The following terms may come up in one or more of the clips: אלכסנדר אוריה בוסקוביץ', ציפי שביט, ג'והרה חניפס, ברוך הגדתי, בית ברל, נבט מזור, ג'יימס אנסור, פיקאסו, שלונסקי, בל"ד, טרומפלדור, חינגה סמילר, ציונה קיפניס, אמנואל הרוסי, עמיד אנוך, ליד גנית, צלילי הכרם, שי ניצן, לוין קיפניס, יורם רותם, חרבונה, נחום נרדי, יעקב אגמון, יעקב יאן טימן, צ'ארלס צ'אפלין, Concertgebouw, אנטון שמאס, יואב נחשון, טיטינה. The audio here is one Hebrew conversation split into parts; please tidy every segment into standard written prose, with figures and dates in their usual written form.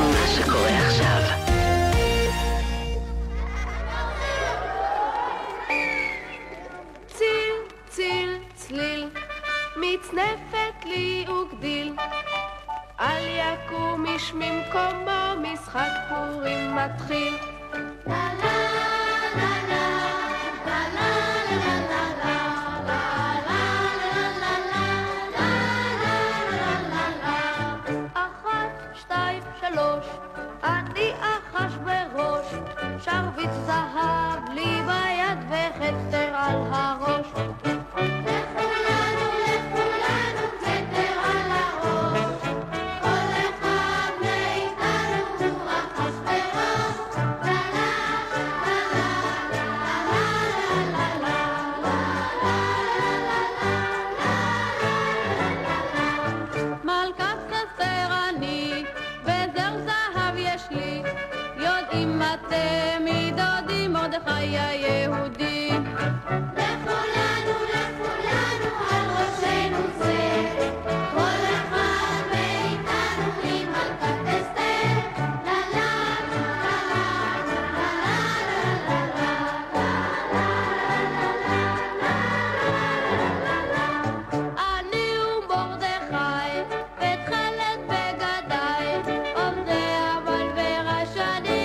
מה שקורה עכשיו. ציל, ציל, צליל, מצנפת לי וגדיל. אל יקום איש ממקומו, משחק פורים מתחיל. שרביט זהב לי ביד וחצר על הראש. לכולנו, לכולנו, חצר על הראש. כל אחד מאיתנו הוא אחש בראש. לה לה לה לה לה לה לה לה לה לה. מלכת חסר אני, וזר זהב יש לי. יודעים אתם מדודי מרדכי היהודי. לכולנו, לכולנו, על ראשנו זה. כל אחד מאיתנו עם מלכת אסתר. לה לה לה לה לה לה לה לה לה לה. אני ומרדכי, התחלת בגדי, עובדי אבל ורשני.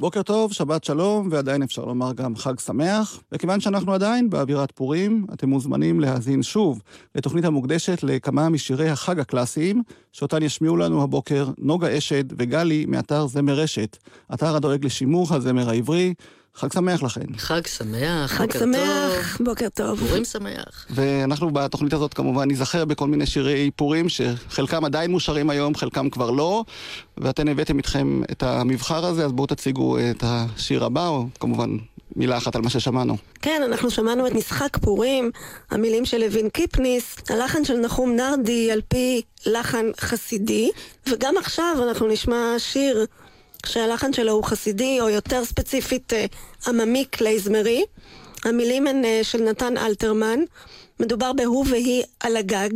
בוקר טוב, שבת שלום, ועדיין אפשר לומר גם חג שמח. וכיוון שאנחנו עדיין באווירת פורים, אתם מוזמנים להאזין שוב לתוכנית המוקדשת לכמה משירי החג הקלאסיים, שאותן ישמיעו לנו הבוקר נוגה אשד וגלי מאתר זמרשת, אתר הדואג לשימור הזמר העברי. חג שמח לכן. חג שמח, חג שמח, בוקר טוב. פורים שמח. ואנחנו בתוכנית הזאת כמובן נזכר בכל מיני שירי פורים, שחלקם עדיין מושרים היום, חלקם כבר לא, ואתן הבאתם איתכם את המבחר הזה, אז בואו תציגו את השיר הבא, או כמובן מילה אחת על מה ששמענו. כן, אנחנו שמענו את משחק פורים, המילים של לוין קיפניס, הלחן של נחום נרדי על פי לחן חסידי, וגם עכשיו אנחנו נשמע שיר שהלחן שלו הוא חסידי, או יותר ספציפית עממי כלייזמרי. המילים הן של נתן אלתרמן. מדובר בהוא והיא על הגג.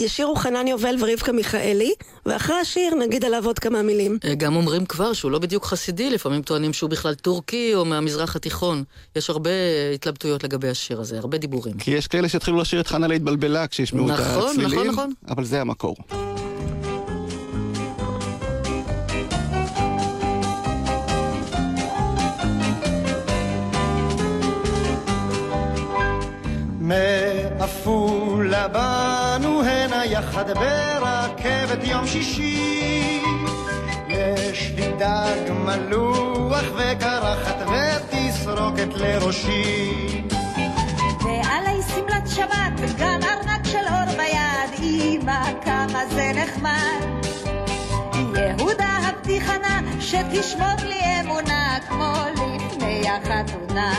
ישירו חנן יובל ורבקה מיכאלי, ואחרי השיר נגיד עליו עוד כמה מילים. גם אומרים כבר שהוא לא בדיוק חסידי, לפעמים טוענים שהוא בכלל טורקי או מהמזרח התיכון. יש הרבה התלבטויות לגבי השיר הזה, הרבה דיבורים. כי יש כאלה שהתחילו לשיר את חנה להתבלבלה כשישמעו את הצלילים. נכון, נכון. אבל זה המקור. מעפולה באנו הנה יחד ברכבת יום שישי, יש לי דג מלוח וקרחת ותסרוקת לראשי, ועלי סמלת שבת וגם ארנק של אור ביד. אמא כמה זה נחמד, יהודה הבטיחנה שתשמור לי אמונה כמו לפני החתונה.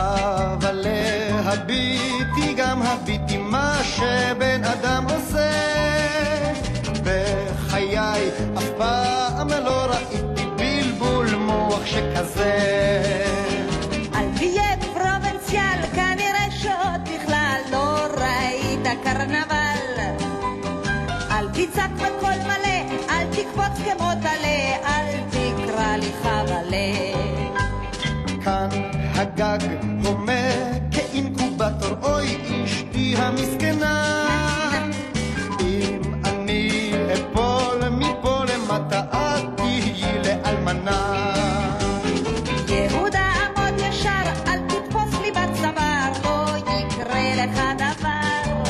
אבל להביטי גם הביטי מה שבן אדם עושה, בחיי אף פעם לא ראיתי בלבול מוח שכזה. אל תהיה פרובנציאל, כנראה שעוד בכלל לא ראית הקרנבל. אל תצעק בקול מלא, אל תקפוץ כמו תלה, אל תקרא לי חבלה. כאן הגג הומה כאינקובטור, אוי אשתי המסכנה, אם אני אפול מפה למטה את תהיי לאלמנה. יהודה עמוד ישר, אל תתפוס לי בצוואר, או יקרה לך דבר.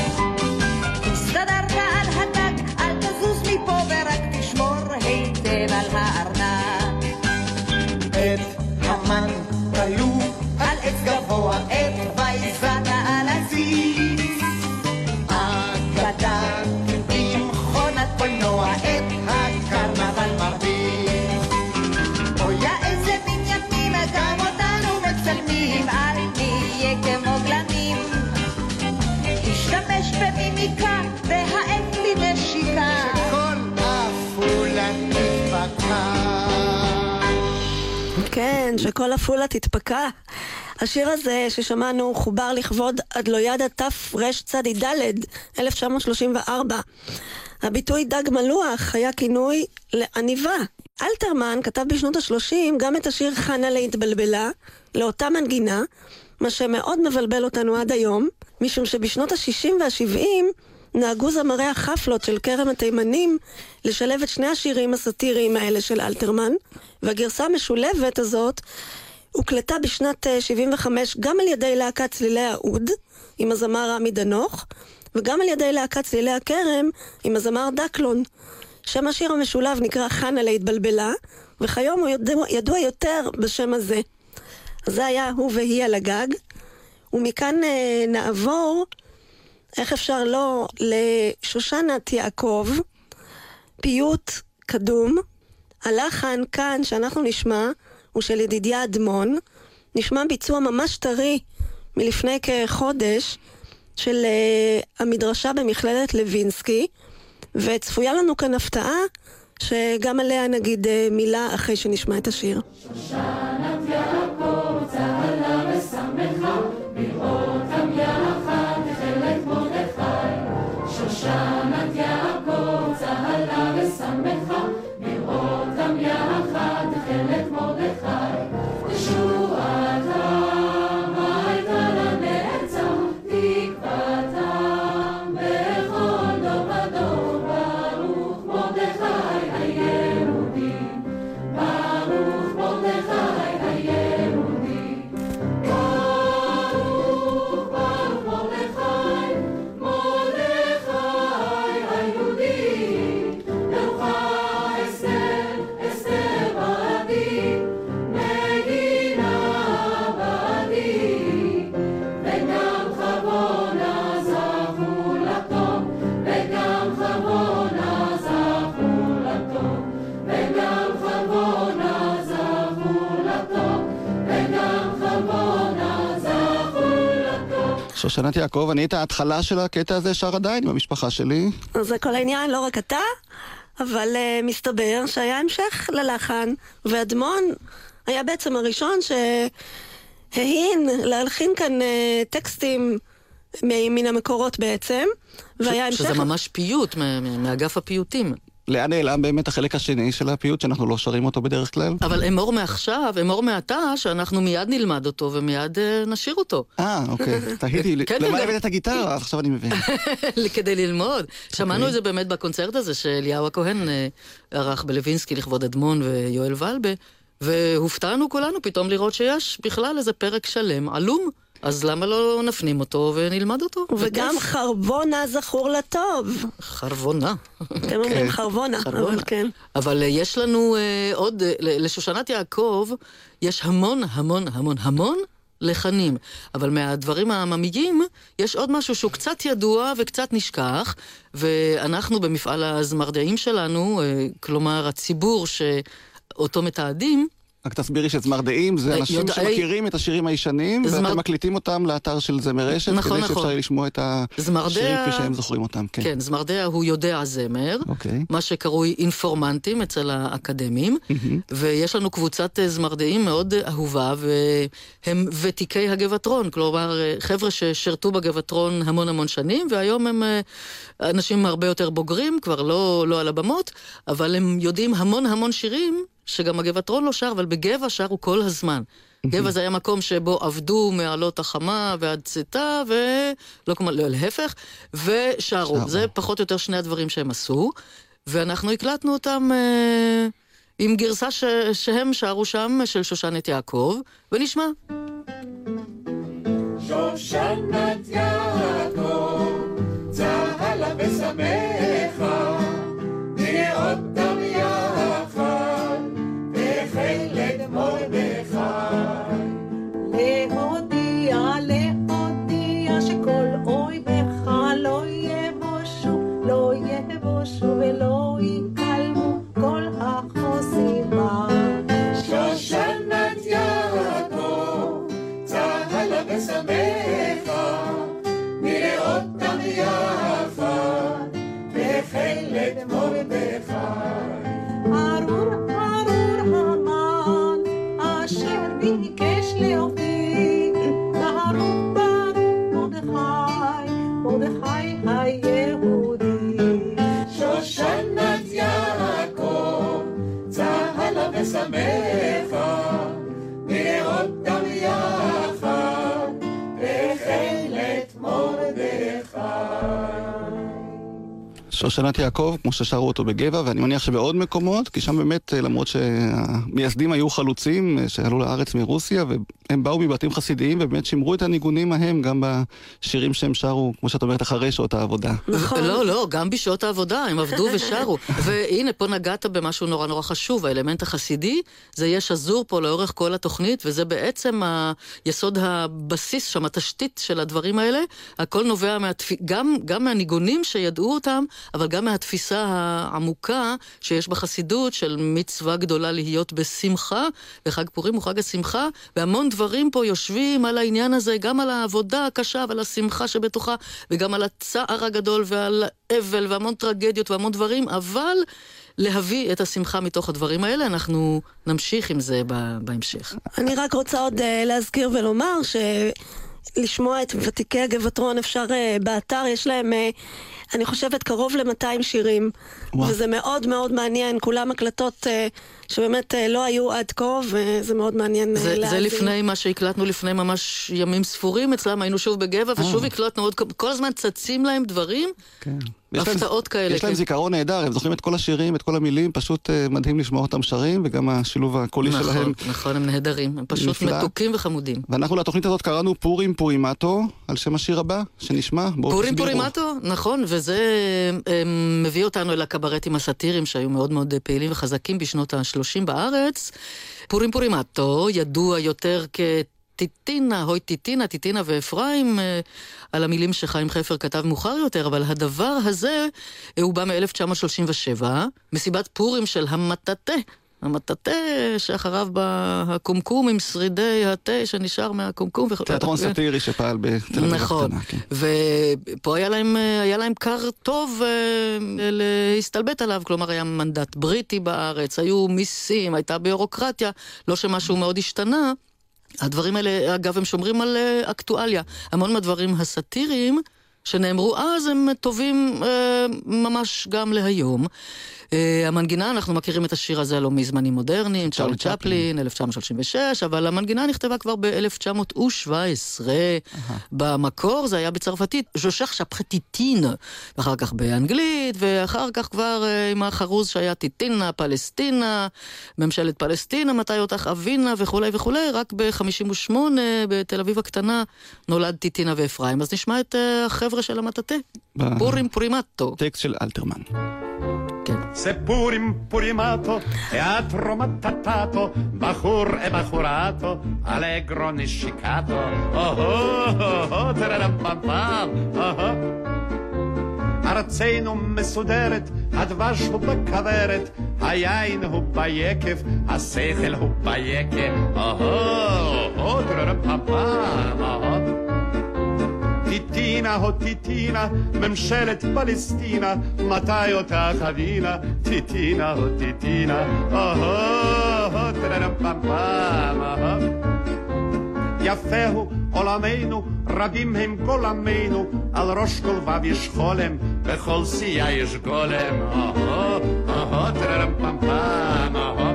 הסתדרת על הדג, אל תזוז מפה ורק תשמור היטב על הארנק. את המן תלו על עץ גבוה, את וייסת על עזיז אגדה במכונת קולנוע, את הקרנבל מרביז. אויה איזה בניינים, גם אותנו מצלמים, אל נהיה כמו גלמים. השתמש במימיקה והעט לי נשיקה, שכל אפולה נדבקה. כן, שכל הפולה תתפקע. השיר הזה ששמענו חובר לכבוד עד לא יד התף רש צדי ד' 1934. הביטוי דג מלוח היה כינוי לעניבה. אלתרמן כתב בשנות ה-30 גם את השיר חנה להתבלבלה, לאותה מנגינה, מה שמאוד מבלבל אותנו עד היום, משום שבשנות ה-60 וה-70 נהגו זמרי החפלות של קרם התימנים לשלב את שני השירים הסטיריים האלה של אלתרמן, והגרסה המשולבת הזאת הוקלטה בשנת 75 גם על ידי להקת צלילי האוד עם הזמר עמיד אנוך, וגם על ידי להקת צלילי הכרם עם הזמר דקלון. שם השיר המשולב נקרא חנה להתבלבלה, וכיום הוא ידוע יותר בשם הזה. זה היה הוא והיא על הגג, ומכאן נעבור, איך אפשר לא, לשושנת יעקב, פיוט קדום. הלחן כאן שאנחנו נשמע הוא של ידידיה אדמון. נשמע ביצוע ממש טרי מלפני כחודש של המדרשה במכללת לוינסקי, וצפויה לנו כאן הפתעה שגם עליה נגיד מילה אחרי שנשמע את השיר. שושנת יעקב צהלה ושמחה, בראותם יחד תחלת מרדכי. שושנת יעקב צהלה ושמחה, בראותם יחד תחלת מרדכי. תשועתה הייתה לנצח, תקוותה בכל דור ודור. ברוך מרדכי היהודי, ברוך מרדכי היהודי, ברוך מרדכי, מרדכי היהודי. ברוכה אסתר, אסתר בעדי, מגינה בעדי, וגם חבונה זכו לטוב, וגם חבונה זכו לטוב, וגם חבונה זכו לטוב, וגם חבונה זכו לטוב. שושנת יעקב, אני את ההתחלה של הקטע הזה שר עדיין במשפחה שלי. זה כל העניין, לא רק אתה, אבל מסתבר שהיה המשך ללחן, ואדמון היה בעצם הראשון שההין להלחין כאן טקסטים מן המקורות בעצם, והיה המשך... שזה ממש פיוט, מאגף הפיוטים. לאן נעלם באמת החלק השני של הפיוט שאנחנו לא שרים אותו בדרך כלל? אבל אמור מעכשיו, אמור מעתה, שאנחנו מיד נלמד אותו ומיד נשאיר אותו. אוקיי, תהיתי, למה הבאת את הגיטרה? עכשיו אני מבין. כדי ללמוד. שמענו את זה באמת בקונצרט הזה שאליהו הכהן ערך בלווינסקי לכבוד אדמון ויואל ולבה, והופתענו כולנו פתאום לראות שיש בכלל איזה פרק שלם עלום, אז למה לא נפנים אותו ונלמד אותו? וגם חרבונה זכור לטוב. חרבונה. אתם אומרים חרבונה, אבל כן. אבל יש לנו עוד, לשושנת יעקב, יש המון, המון, המון, המון לחנים. אבל מהדברים הממיגים, יש עוד משהו שהוא קצת ידוע וקצת נשכח, ואנחנו במפעל הזמרדעים שלנו, כלומר הציבור שאותו מתעדים, רק תסבירי שזמרדאים זה אנשים שמכירים את השירים הישנים, ואתם מקליטים אותם לאתר של זמרשת, כדי שאפשר לשמוע את השירים כפי שהם זוכרים אותם. כן, זמרדא הוא יודע זמר, מה שקרוי אינפורמנטים אצל האקדמים, ויש לנו קבוצת זמרדאים מאוד אהובה, והם ותיקי הגבעתרון, כלומר חבר'ה ששרתו בגבעתרון המון המון שנים, והיום הם אנשים הרבה יותר בוגרים, כבר לא על הבמות, אבל הם יודעים המון המון שירים, שגם הגבעתרון לא שר, אבל בגבע שר הוא כל הזמן. גבע זה היה מקום שבו עבדו מעלות החמה ועד צטה, ולא כמו, להפך, ושרו. זה פחות או יותר שני הדברים שהם עשו, ואנחנו הקלטנו אותם עם גרסה שהם שרו שם, של שושנת יעקב, ונשמע. שושנת יעקב, צהלה ושמחה, נראה אותם יחד, חלק מורדכי. ביקש להופיע, להרוב בה מרדכי, מרדכי היהודי. שושנת יעקב, צהלה ושמחה, נראות דם יחד, החלת מרדכי. שושנת יעקב, כמו ששרו אותו בגבע, ואני מניח שבעוד מקומות, כי שם באמת, למרות שהמייסדים היו חלוצים שעלו לארץ מרוסיה, והם באו מבתים חסידיים, ובאמת שימרו את הניגונים ההם, גם בשירים שהם שרו, כמו שאת אומרת, אחרי שעות העבודה. לא, לא, גם בשעות העבודה, הם עבדו ושרו. והנה, פה נגעת במשהו נורא נורא חשוב, האלמנט החסידי, זה יהיה שזור פה לאורך כל התוכנית, וזה בעצם היסוד הבסיס שם, התשתית של הדברים האלה. הכל נובע גם מהניגונים שידעו אותם, אבל גם מהתפיסה העמוקה שיש בחסידות של מצווה גדולה להיות בשמחה, וחג פורים הוא חג השמחה, והמון דברים פה יושבים על העניין הזה, גם על העבודה הקשה ועל השמחה שבתוכה, וגם על הצער הגדול ועל אבל והמון טרגדיות והמון דברים, אבל להביא את השמחה מתוך הדברים האלה, אנחנו נמשיך עם זה בהמשך. אני רק רוצה עוד להזכיר ולומר ש... לשמוע את ותיקי הגבעתרון אפשר באתר, יש להם אני חושבת קרוב ל-200 שירים, וזה מאוד מאוד מעניין, כולם הקלטות שבאמת לא היו עד כה, וזה מאוד מעניין. זה לפני מה שהקלטנו לפני ממש ימים ספורים, אצלם היינו שוב בגבע ושוב הקלטנו עוד, כל הזמן צצים להם דברים, הפתעות כאלה. יש להם זיכרון נהדר, הם זוכרים את כל השירים, את כל המילים, פשוט מדהים לשמוע אותם שרים, וגם השילוב הקולי שלהם. נכון, הם נהדרים, הם פשוט מתוקים וחמודים. ואנחנו לתוכנית הזאת קראנו פורים פורימטו, על שם השיר הבא, שנשמע. פורים פורימטו, נכון, וזה מביא אותנו אל הקברטים הסאטיריים שהיו מאוד מאוד פעילים וחזקים בשנות ה-30 בארץ. פורים פורימטו ידוע יותר טיטינה, הוי טיטינה, טיטינה ואפריים, על המילים שחיים חפר כתב מאוחר יותר, אבל הדבר הזה הוא בא מ-1937, מסיבת פורים של המטטה, המטטה שאחריו בקומקום עם שרידי התה שנשאר מהקומקום. תיאטרון סטירי שפעל בתל אביב. נכון, ופה היה להם קר טוב להסתלבט עליו, כלומר היה מנדט בריטי בארץ, היו מיסים, הייתה ביורוקרטיה, לא שמשהו מאוד השתנה, הדברים האלה, אגב, הם שומרים על אקטואליה. המון מהדברים הסאטיריים שנאמרו אז הם טובים ממש גם להיום. המנגינה, אנחנו מכירים את השיר הזה לא מזמנים מודרניים, צ'ארלס צ'אפלין, 1936, אבל המנגינה נכתבה כבר ב-1917. במקור זה היה בצרפתית, ז'ושך שפחטיטין, ואחר כך באנגלית, ואחר כך כבר עם החרוז שהיה טיטינה, פלסטינה, ממשלת פלסטינה, מתי אותך אבינה וכו' וכו', רק ב-58 בתל אביב הקטנה נולד טיטינה ואפריים. אז נשמע את החבר'ה של המטטה, פורים פורימטו. טקסט של אלתרמן. זה פורים פורימטו, תיאטרו מטטטו, בחור ובחורתו, אלגרו נשיקתו, אוהו, טררמפמפם, ארצנו מסודרת, הדבש הוא בכוורת, היין הוא ביקף, השכל הוא ביקף, אוהו, טררמפמפם, אוהו. טיטינה, הו טיטינה, ממשלת פלסטינה, מתי אותה חבילה, טיטינה, הו טיטינה, אוהו, טררמפמפם, אוהו. יפה הוא עולמנו, רבים הם גולמנו, על ראש גולביו יש חולם, בכל שייה יש גולם, אוהו, אוהו, טררמפמפם, אוהו.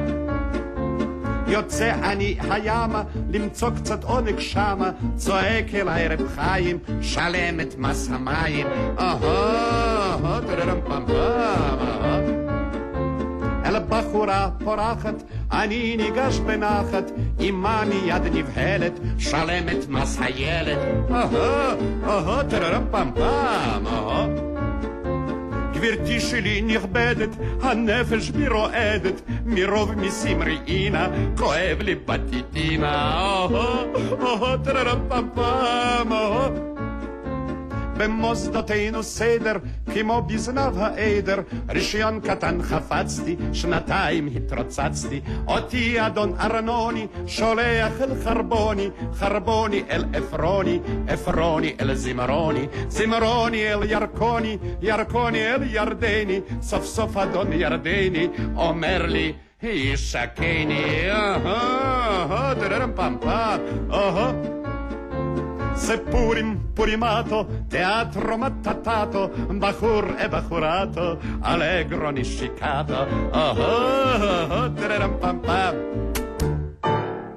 יוצא אני הימה, למצוא קצת עונג שמה, צועק אל הערב חיים, שלם את מס המים, אוהו, טררם פם פם. אל בחורה פורחת, אני ניגש בנחת, אימה מיד נבהלת, שלם את מס הילד, אוהו, טררם פם פם, אוהו. גברתי שלי נכבדת, הנפש בי רועדת, מרוב מיסים רעינה, כואב לי בטיטינה, אוהו, אוהו, טררמפמפם, אוהו. במוסדותינו סדר, כמו בזנב העדר, רישיון קטן חפצתי, שנתיים התרוצצתי, אותי אדון ארנוני, שולח אל חרבוני, חרבוני אל אפרוני, אפרוני אל זמרוני, זמרוני אל ירקוני, ירקוני אל ירדני, סוף סוף אדון ירדני אומר לי, ישקני, אוהו, דררם pam pam, oh-oh. Se purim purimato, teatro mattatato, bahur e bahurato, allegro niscicato, oh-oh-oh-oh, tereram pam pam.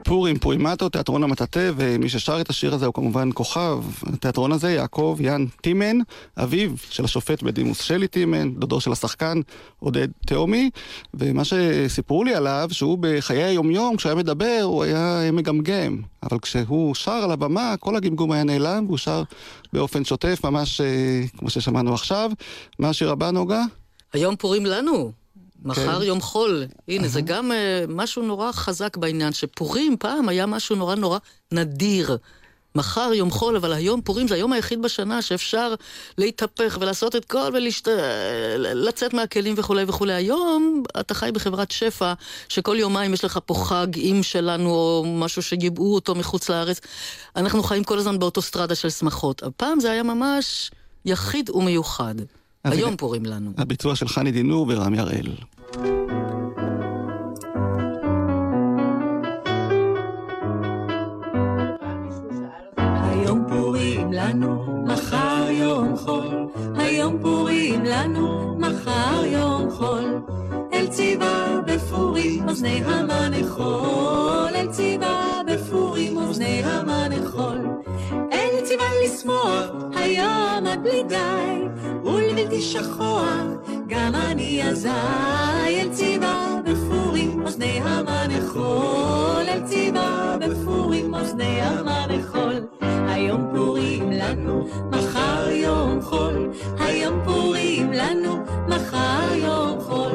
פורים, פורימטו, תיאטרון המטטה, ומי ששר את השיר הזה הוא כמובן כוכב. התיאטרון הזה, יעקב יאן טימן, אביו של השופט בדימוס שלי טימן, דודו של השחקן עודד תאומי, ומה שסיפרו לי עליו, שהוא בחיי היומיום, כשהיה מדבר, הוא היה מגמגם. אבל כשהוא שר על הבמה, כל הגמגום היה נעלם, והוא שר באופן שוטף, ממש כמו ששמענו עכשיו. מה השיר הבא, נוגה? היום פורים לנו. מחר יום חול, הנה זה גם משהו נורא חזק בעניין, שפורים פעם היה משהו נורא נורא נדיר, מחר יום חול, אבל היום פורים זה היום היחיד בשנה שאפשר להתהפך ולעשות את כל ולצאת מהכלים וכולי וכולי. היום אתה חי בחברת שפע, שכל יומיים יש לך פה חג עם שלנו או משהו שגיבעו אותו מחוץ לארץ, אנחנו חיים כל הזמן באוטוסטרדה של שמחות, הפעם זה היה ממש יחיד ומיוחד. היום פורים לנו. הביצוע של חני דינור ורם יראל. היום פורים לנו, מחר יום חול. היום פורים לנו, מחר יום חול. אל ציבה בפורים אוזני המנחול. אל ציבה בפורים אוזני המנחול. אל ציבה לשמוח היום עד בלי די. ולבלתי שחוח גם אני עזי. אל ציבה בפורים אוזני המנחול. אל ציבה בפורים אוזני המנחול. היום פורים לנו, מחר יום חול. היום פורים לנו, מחר יום חול.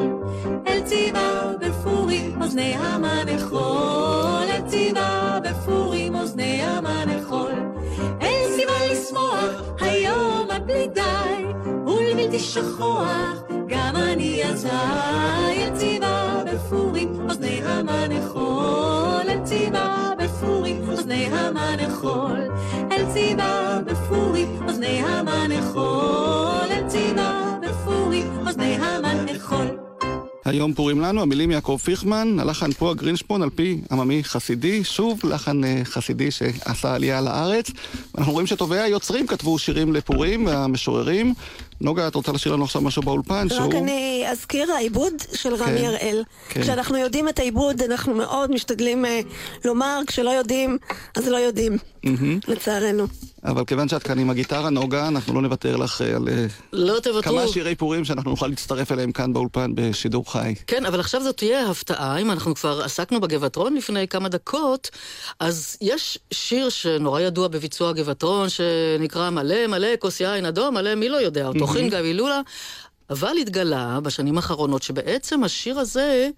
אל ציבה בפורים אוזני המנחול. אל ציבה בפורים אוזני המנחול. אין סיבה לשמוח היום עד בלי די, ולבלתי שכוח גם אני עזי. אל ציבה בפורים אוזני המנחול. אל ציבה בפורים אוזני המנחול. אל ציבה בפורים אוזני המנחול. אל ציבה בפורים אוזני המנחול. היום פורים לנו, המילים יעקב פיכמן, הלחן פוע גרינשפון, על פי עממי חסידי, שוב לחן חסידי שעשה עלייה לארץ. אנחנו רואים שטובי היוצרים כתבו שירים לפורים, והמשוררים. נוגה, את רוצה לשיר לנו עכשיו משהו באולפן? רק אני אזכיר, העיבוד של רם יראל. כשאנחנו יודעים את העיבוד, אנחנו מאוד משתדלים לומר, כשלא יודעים, אז לא יודעים, לצערנו. אבל כיוון שאת כאן עם הגיטרה, נוגה, אנחנו לא נוותר לך על כמה שירי פורים שאנחנו נוכל להצטרף אליהם כאן באולפן בשידור חי. כן, אבל עכשיו זאת תהיה הפתעה, אם אנחנו כבר עסקנו בגבעתרון לפני כמה דקות, אז יש שיר שנורא ידוע בביצוע הגבעתרון, שנקרא מלא, מלא, כוס יין אדום, מלא, מי לא יודע אותו, חינגה וילולה, אבל התגלה בשנים האחרונות שבעצם השיר הזה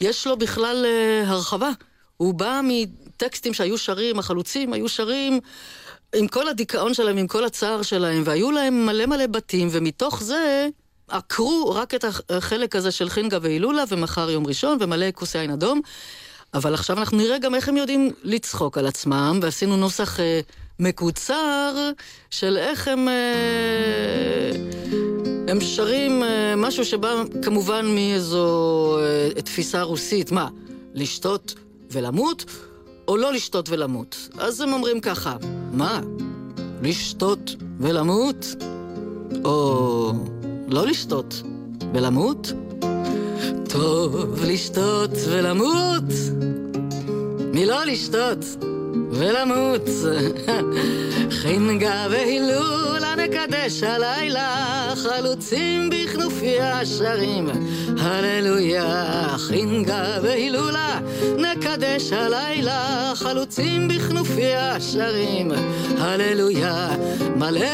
יש לו בכלל הרחבה. הוא בא מטקסטים שהיו שרים, החלוצים היו שרים, עם כל הדיכאון שלהם, עם כל הצער שלהם, והיו להם מלא מלא בתים, ומתוך זה עקרו רק את החלק הזה של חינגה ואילולה, ומחר יום ראשון, ומלא כוסי עין אדום. אבל עכשיו אנחנו נראה גם איך הם יודעים לצחוק על עצמם, ועשינו נוסח מקוצר של איך הם שרים משהו שבא כמובן מאיזו תפיסה רוסית. מה? לשתות ולמות? או לא לשתות ולמות. אז הם אומרים ככה, מה? לשתות ולמות? או לא לשתות ולמות? טוב לשתות ולמות? מלא לשתות ולמות. חינגה והילולה נקדש הלילה, חלוצים בכנופיה שרים הללויה. חינגה והילולה נקדש הלילה, חלוצים בכנופיה שרים הללויה. מלא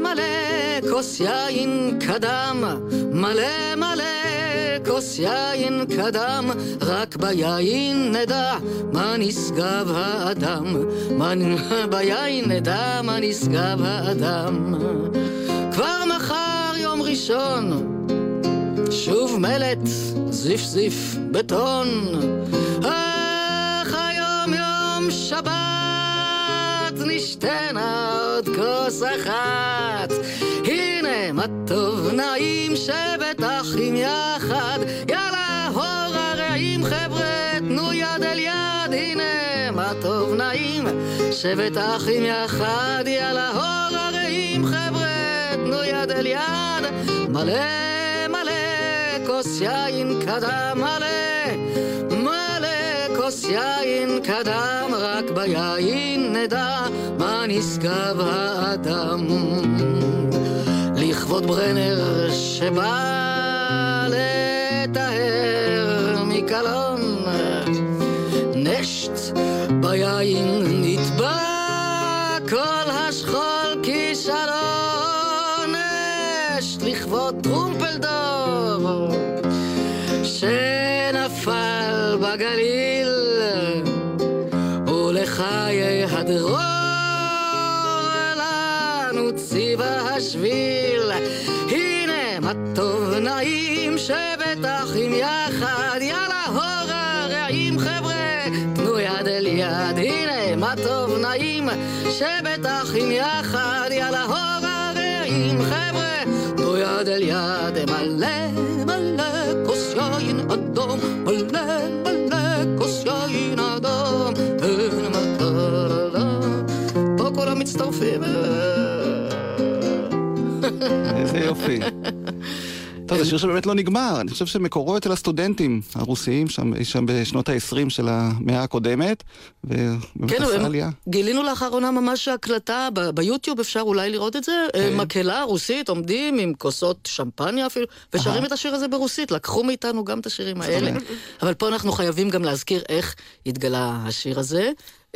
מלא כוס יין קדם, מלא מלא כוס יין קדם, רק ביין נדע מה נשגב האדם, ביין נדע מה נשגב האדם. כבר מחר יום ראשון, שוב מלט זיף זיף בטון, אך היום יום שבת, נשתנה עוד כוס אחת. הנה מה טוב נעים שבטח עם יחד, יאללה הור הרעים חבר'ה תנו יד אל יד. הנה מה לילה טוב נעים, שבת אחים יחד, יאללה הור הרעים, חבר'ה תנו יד אל יד, מלא מלא כוס יין קדם, מלא מלא כוס יין קדם, רק ביין נדע מה נשגב האדם. לכבוד ברנר שבא לטהר מקלון, נשת ביין נטבע כל השכול כישלון. נשת לכבוד טרומפלדור שנפל בגליל, ולחיי הדרום ציבה השביל. הנה מה טוב נעים, שבטח עם יחד, יאללה הור הרעים, חבר'ה תנו יד אל יד. הנה מה טוב נעים, שבטח עם יחד, יאללה הור הרעים, חבר'ה תנו יד אל יד. מלא מלא כוס יין אדום, מלא מלא כוס יין אדום, פה כולם מצטרפים. איזה יופי. טוב, זה שיר שבאמת לא נגמר. אני חושב שמקורו אצל הסטודנטים הרוסיים, שם בשנות ה-20 של המאה הקודמת, ובאמת עשה עלייה. גילינו לאחרונה ממש הקלטה, ביוטיוב אפשר אולי לראות את זה, מקהלה רוסית, עומדים עם כוסות שמפניה אפילו, ושרים את השיר הזה ברוסית, לקחו מאיתנו גם את השירים האלה. אבל פה אנחנו חייבים גם להזכיר איך התגלה השיר הזה,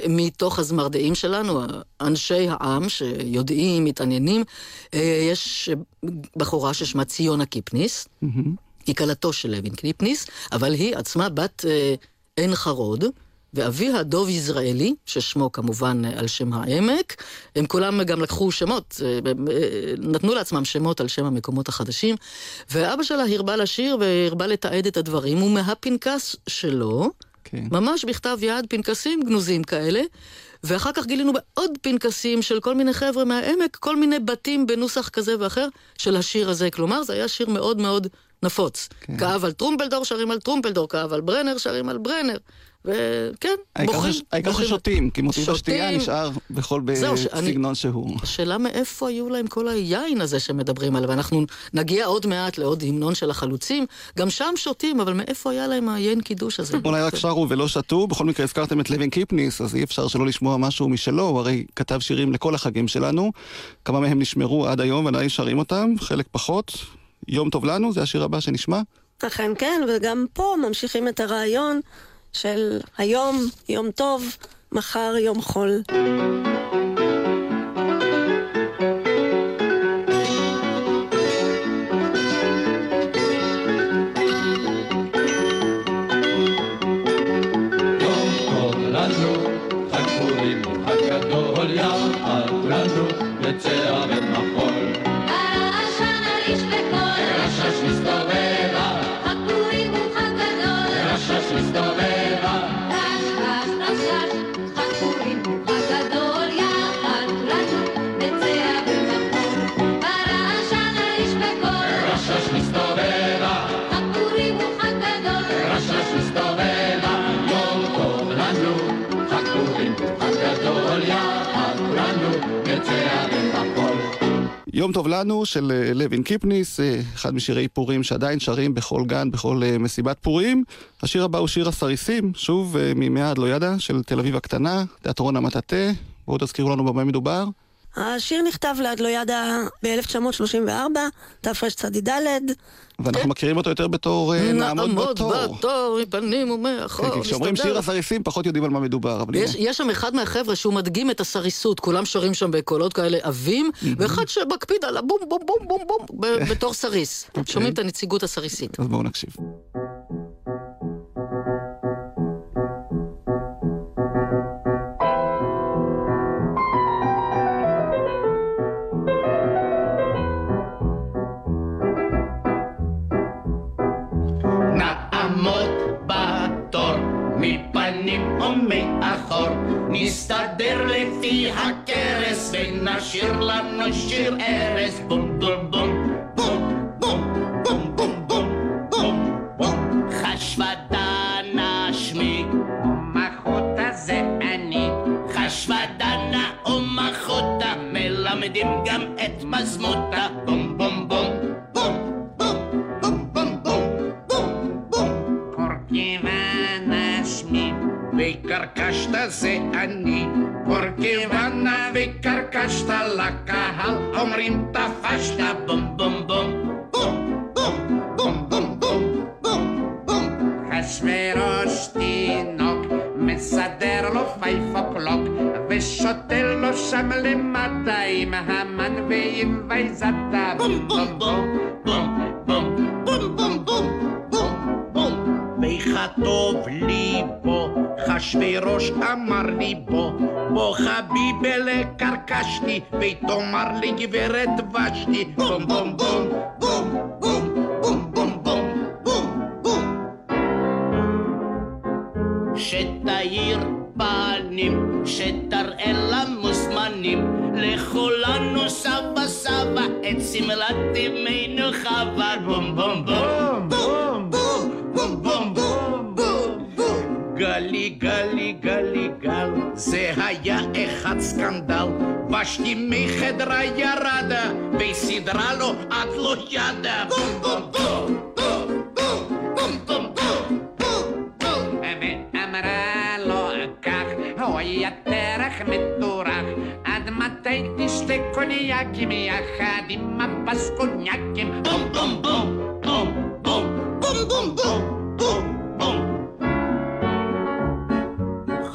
מתוך הזמרדעים שלנו, אנשי העם שיודעים, מתעניינים. יש בחורה ששמה ציונה קיפניס, היא קלתו של לוין קיפניס, אבל היא עצמה בת עין חרוד, ואביה דוב יזרעאלי, ששמו כמובן על שם העמק. הם כולם גם לקחו שמות, נתנו לעצמם שמות על שם המקומות החדשים, ואבא שלה הרבה לשיר והרבה לתעד את הדברים, ומהפנקס שלו, ממש בכתב יד, פנקסים גנוזים כאלה, ואחר כך גילינו בעוד פנקסים של כל מיני חבר'ה מהעמק, כל מיני בתים בנוסח כזה ואחר של השיר הזה. כלומר, זה היה שיר מאוד מאוד נפוץ. כאב על טרומפלדור, שרים על טרומפלדור, כאב על ברנר, שרים על ברנר. וכן, בוחרים. העיקר ששותים, כי מוטיב השתייה נשאר בכל סגנון שהוא. השאלה מאיפה היו להם כל היין הזה שמדברים עליו, ואנחנו נגיע עוד מעט לעוד המנון של החלוצים, גם שם שותים, אבל מאיפה היה להם היין קידוש הזה? אולי רק שרו ולא שתו, בכל מקרה הזכרתם את לוין קיפניס, אז אי אפשר שלא לשמוע משהו משלו, הוא הרי כתב שירים לכל החגים שלנו, כמה מהם נשמרו עד היום ועדיין שרים אותם, חלק פחות. יום טוב לנו, זה השיר הבא שנשמע. אכן כן, וגם פה ממשיכים את הרעיון של היום יום טוב, מחר יום חול. יום טוב לנו של לוין קיפניס, אחד משירי פורים שעדיין שרים בכל גן, בכל מסיבת פורים. השיר הבא הוא שיר הסריסים, שוב מימיה עד לא ידע, של תל אביב הקטנה, תיאטרון המטטה. בואו תזכירו לנו במה מדובר. השיר נכתב לעד לא ידע ב-1934, תפרש צדידלד. ואנחנו מכירים אותו יותר בתור נעמוד בתור, מפנים ומאחור. כשאומרים שיר הסריסים, פחות יודעים על מה מדובר. יש שם אחד מהחבר'ה שהוא מדגים את הסריסות, כולם שרים שם בקולות כאלה אבים, ואחד שמקפיד על הבום בום בום בום בום, בתור סריס. שומעים את הנציגות הסריסית. אז בואו נקשיב. נסתדר לפי הקרס ונשיר לנו שיר ערס. בום בום בום בום בום בום בום בום בום בום, חשבתה נשמי ומחות הזה אני מצמידים גם את מזמות הבום בום בום בום בום בום בום בום בום פורקיוון השמי וקרקשת זה אני פורקיוון וקרקשת לקהל אומרים תפשת בום בום בום בום בום בום בום בום בום בום חשברוש תינוק מסדר לו פייפה פלוק ושוטל לו שם למטה עם המן ועם וייזתה בום בום בום בום בום בום בום בום בום ויכתוב ליבו חשברוש אמר ליבו בוא חביבי לקרקשתי ותאמר לי גברת ושתי בום בום בום בום בום בום בום בום שתאיר פנים, שתראה למוזמנים לכולנו סבא סבא את סמלת ימינו חווה בום בום בום בום בום בום בום בום גלי גלי גלי גל זה היה אחד סקנדל ושתי מחדרה ירדה וסדרה לו עד לא ידה בום בום בום בום בום בום אמרה לו כך, הוי התרח מטורח עד מתי תשתה קוניאקים יחד עם הפס קוניאקים בום בום בום בום בום בום בום בום בום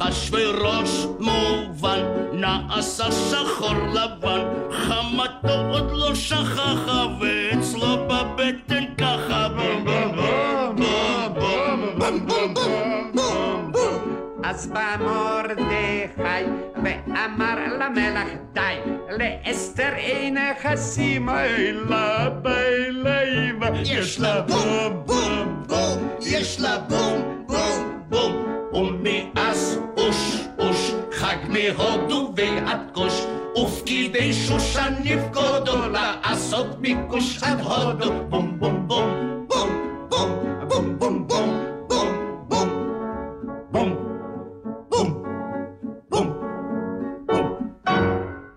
חשברוש מובן נעשה שחור לבן חמתו עוד לא שכחה ואצלו בבטן ככה בום בום בום בום בום בום אז בא מרדכי ואמר למלך די לאסתר אין חסימה אלא בלב יש לה בום בום בום יש לה בום בום בום ומאז אוש אוש חג מהודו ועד כוש ופקידי שושן נפקודו לעשות מכוש עד הודו בום בום בום בום בום בום בום בום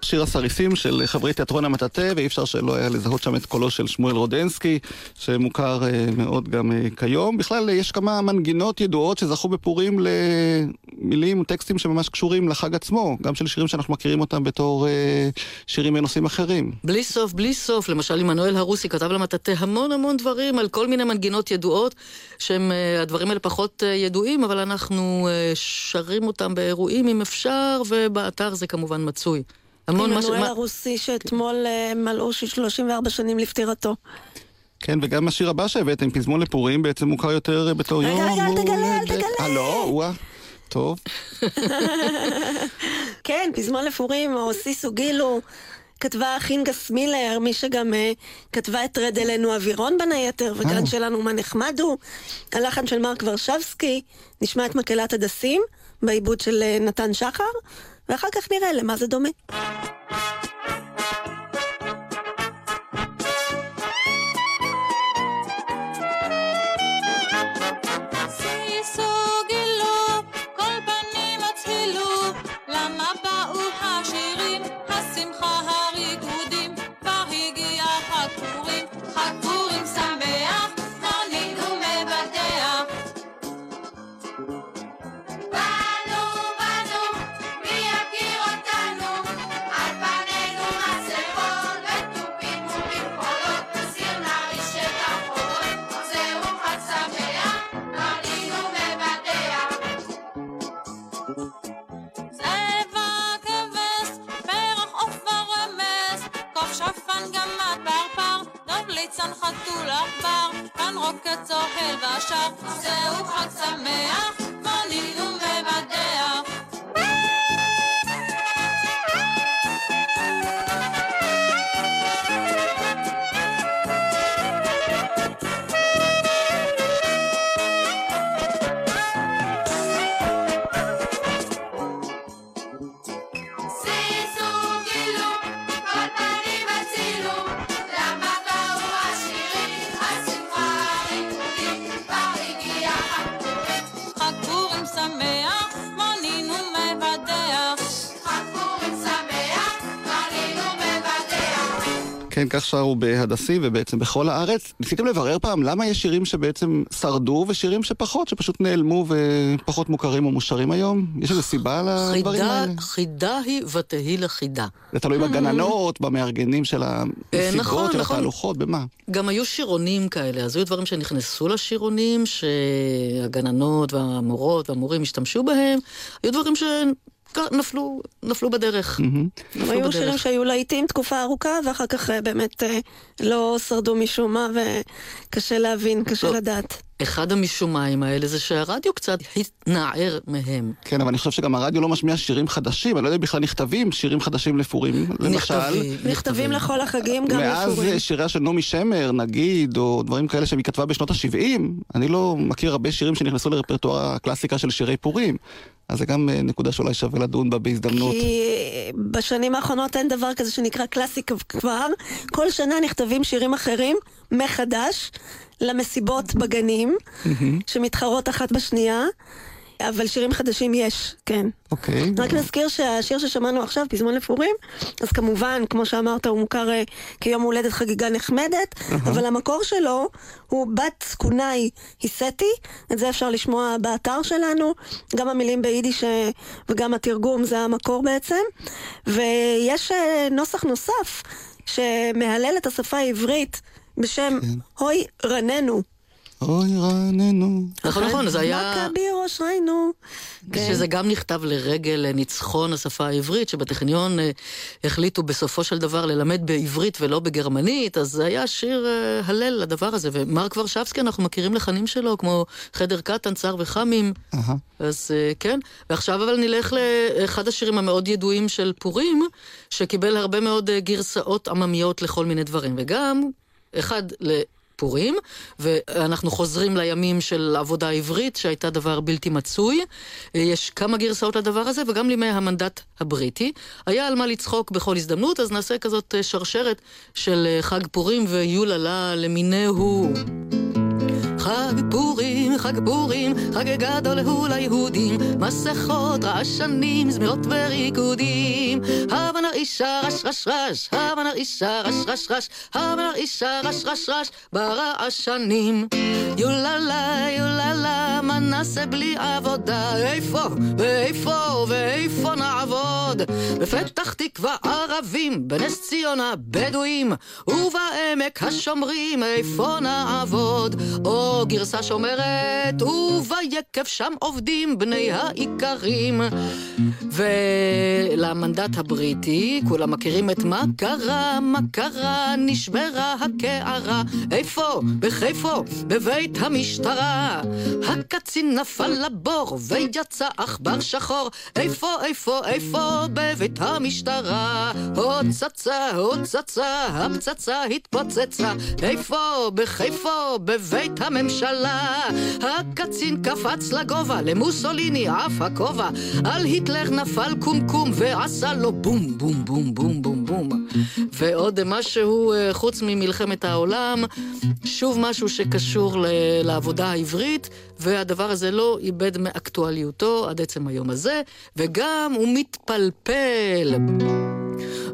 שיר הסריסים של חברי תיאטרון המטטה, ואי אפשר שלא היה לזהות שם את קולו של שמואל רודנסקי, שמוכר מאוד גם כיום. בכלל, יש כמה מנגינות ידועות שזכו בפורים למילים וטקסטים שממש קשורים לחג עצמו, גם של שירים שאנחנו מכירים אותם בתור שירים מנושאים אחרים. בלי סוף, בלי סוף. למשל, אמנואל הרוסי כתב למטטה המון המון דברים על כל מיני מנגינות ידועות, שהדברים האלה פחות ידועים, אבל אנחנו שרים אותם באירועים אם אפשר, ובאתר זה כמובן מצוי. אמנואל הרוסי שאתמול מלאו 34 שנים לפטירתו. כן, וגם השיר הבא שהבאתם, פזמון לפורים, בעצם מוכר יותר בתור יום. רגע, אל תגלה. לא, וואה, טוב. כן, פזמון לפורים, או סיסו גילו, כתבה חינגה סמילר, מי שגם כתבה את רד אלינו אווירון בין היתר, וגן שלנו מה נחמדו, הלחן של מרק ורשבסקי, נשמע את מקהלת הדסים, בעיבוד של נתן שחר, ואחר כך נראה למה זה דומה. Money no כן, כך שרו בהדסי ובעצם בכל הארץ. ניסיתם לברר פעם למה יש שירים שבעצם שרדו ושירים שפחות, שפשוט נעלמו ופחות מוכרים ומושרים היום? יש איזו סיבה לדברים האלה? חידה היא ותהי לחידה. זה תלוי בגננות, במארגנים של המסיבות, של התהלוכות, במה? גם היו שירונים כאלה, אז היו דברים שנכנסו לשירונים, שהגננות והמורות והמורים השתמשו בהם, היו דברים ש... נפלו בדרך. היו שירים שהיו לעיתים תקופה ארוכה, ואחר כך באמת לא שרדו משום מה, וקשה להבין, קשה לדעת. אחד המשומיים האלה זה שהרדיו קצת התנער מהם. כן, אבל אני חושב שגם הרדיו לא משמיע שירים חדשים, אני לא יודע בכלל נכתבים שירים חדשים לפורים, למשל. נכתבים לכל החגים גם לפורים. מאז שיריה של נעמי שמר, נגיד, או דברים כאלה שהיא כתבה בשנות ה-70, אני לא מכיר הרבה שירים שנכנסו לרפרטואר הקלאסיקה של שירי פורים. אז זה גם נקודה שאולי שווה לדון בה בהזדמנות. כי בשנים האחרונות אין דבר כזה שנקרא קלאסיק כבר. כל שנה נכתבים שירים אחרים מחדש למסיבות בגנים, שמתחרות אחת בשנייה, אבל שירים חדשים יש, כן. אוקיי. רק נזכיר שהשיר ששמענו עכשיו, פזמון לפורים, אז כמובן, כמו שאמרת, הוא מוכר כיום הולדת חגיגה נחמדת, אבל המקור שלו הוא בת סכונאי היסטי, את זה אפשר לשמוע באתר שלנו, גם המילים ביידיש וגם התרגום זה המקור בעצם, ויש נוסח נוסף שמהלל את השפה העברית בשם "הוי רננו". אוי רעננו. נכון, זה היה... מקבי ראש רענו. שזה גם נכתב לרגל ניצחון השפה העברית, שבטכניון החליטו בסופו של דבר ללמד בעברית ולא בגרמנית, אז זה היה שיר הלל לדבר הזה, ומרק ורשבסקי אנחנו מכירים לחנים שלו, כמו חדר קטן, צער וחמים, אז כן. ועכשיו אבל נלך לאחד השירים המאוד ידועים של פורים, שקיבל הרבה מאוד גרסאות עממיות לכל מיני דברים, וגם אחד פורים, ואנחנו חוזרים לימים של עבודה עברית, שהייתה דבר בלתי מצוי. יש כמה גרסאות לדבר הזה, וגם לימי המנדט הבריטי. היה על מה לצחוק בכל הזדמנות, אז נעשה כזאת שרשרת של חג פורים ויוללה למיניהו. חג פורים, חג פורים, חג גדול הוא ליהודים, מסכות, רעשנים, זמירות וריקודים. הבנה אישה רש רש רש, הבנה אישה רש רש רש, הבנה אישה רש רש רש, ברעשנים. יוללה, יוללה, מה נעשה בלי עבודה? איפה, ואיפה, ואיפה נעבוד? בפתח תקווה ערבים, בנס ציונה בדואים, ובעמק השומרים, איפה נעבוד? או גרסה שומרת, וביקף שם עובדים בני העיקרים. ולמנדט הבריטי, כולם מכירים את מה קרה, מה קרה, נשמרה הקערה. איפה, בחיפה, בבית המשטרה, הקצין נפל לבור, ויצא עכבר שחור. איפה, איפה, איפה, בבית המשטרה, הוצצה, הוצצה, הפצצה התפוצצה. איפה, בחיפה, בבית הממשלה, הקצין קפץ לגובה, למוסוליני עף הכובע, על היטלר נפל קומקום ועשה לו בום בום בום בום בום בום. ועוד משהו חוץ ממלחמת העולם, שוב משהו שקשור לעבודה העברית, והדבר הזה לא איבד מאקטואליותו עד עצם היום הזה, וגם הוא מתפלפל.